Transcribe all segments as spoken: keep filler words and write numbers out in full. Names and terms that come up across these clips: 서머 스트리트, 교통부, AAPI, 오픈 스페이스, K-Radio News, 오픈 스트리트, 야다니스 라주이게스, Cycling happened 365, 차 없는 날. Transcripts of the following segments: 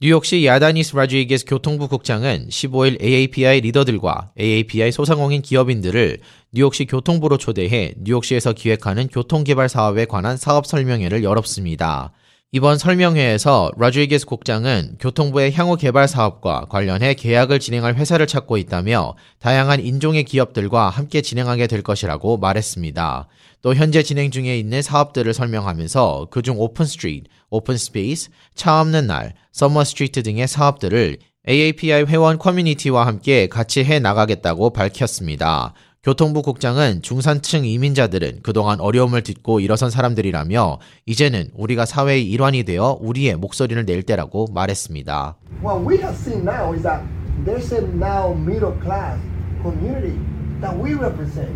뉴욕시 야다니스 라주이게스 교통부 국장은 십오일 에이에이피아이 리더들과 에이에이피아이 소상공인 기업인들을 뉴욕시 교통부로 초대해 뉴욕시에서 기획하는 교통개발 사업에 관한 사업 설명회를 열었습니다. 이번 설명회에서 라주이게스 국장은 교통부의 향후 개발 사업과 관련해 계약을 진행할 회사를 찾고 있다며 다양한 인종의 기업들과 함께 진행하게 될 것이라고 말했습니다. 또 현재 진행 중에 있는 사업들을 설명하면서 그중 오픈 스트리트, 오픈 스페이스, 차 없는 날, 서머 스트리트 등의 사업들을 에이에이피아이 회원 커뮤니티와 함께 같이 해나가겠다고 밝혔습니다. 교통부 국장은 중산층 이민자들은 그동안 어려움을 딛고 일어선 사람들이라며 이제는 우리가 사회의 일환이 되어 우리의 목소리를 낼 때라고 말했습니다. What we have seen now is that there's a now middle class community that we represent.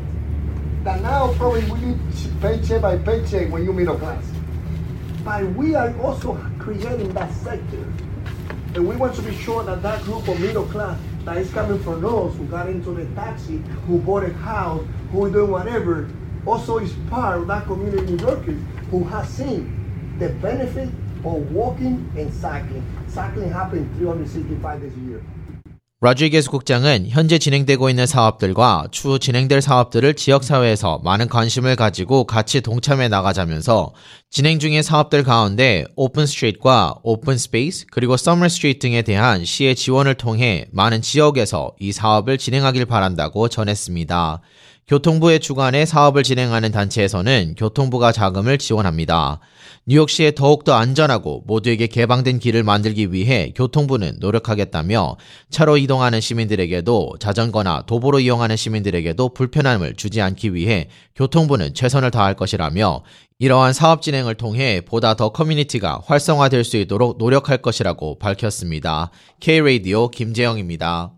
That now probably we need paycheck by paycheck when you middle class. But we are also creating that sector. And we want to be sure that that group of middle class that is coming from us, who got into the taxi, who bought a house, who doing whatever, also is part of that community workers who has seen the benefit of walking and cycling. Cycling happened three sixty-five this year. 라주이게스 국장은 현재 진행되고 있는 사업들과 추후 진행될 사업들을 지역사회에서 많은 관심을 가지고 같이 동참해 나가자면서 진행 중인 사업들 가운데 오픈 스트리트와 오픈 스페이스 그리고 서머 스트리트 등에 대한 시의 지원을 통해 많은 지역에서 이 사업을 진행하길 바란다고 전했습니다. 교통부의 주관에 사업을 진행하는 단체에서는 교통부가 자금을 지원합니다. 뉴욕시에 더욱더 안전하고 모두에게 개방된 길을 만들기 위해 교통부는 노력하겠다며 차로 이동하는 시민들에게도 자전거나 도보로 이용하는 시민들에게도 불편함을 주지 않기 위해 교통부는 최선을 다할 것이라며 이러한 사업 진행을 통해 보다 더 커뮤니티가 활성화될 수 있도록 노력할 것이라고 밝혔습니다. K 라디오 김재영입니다.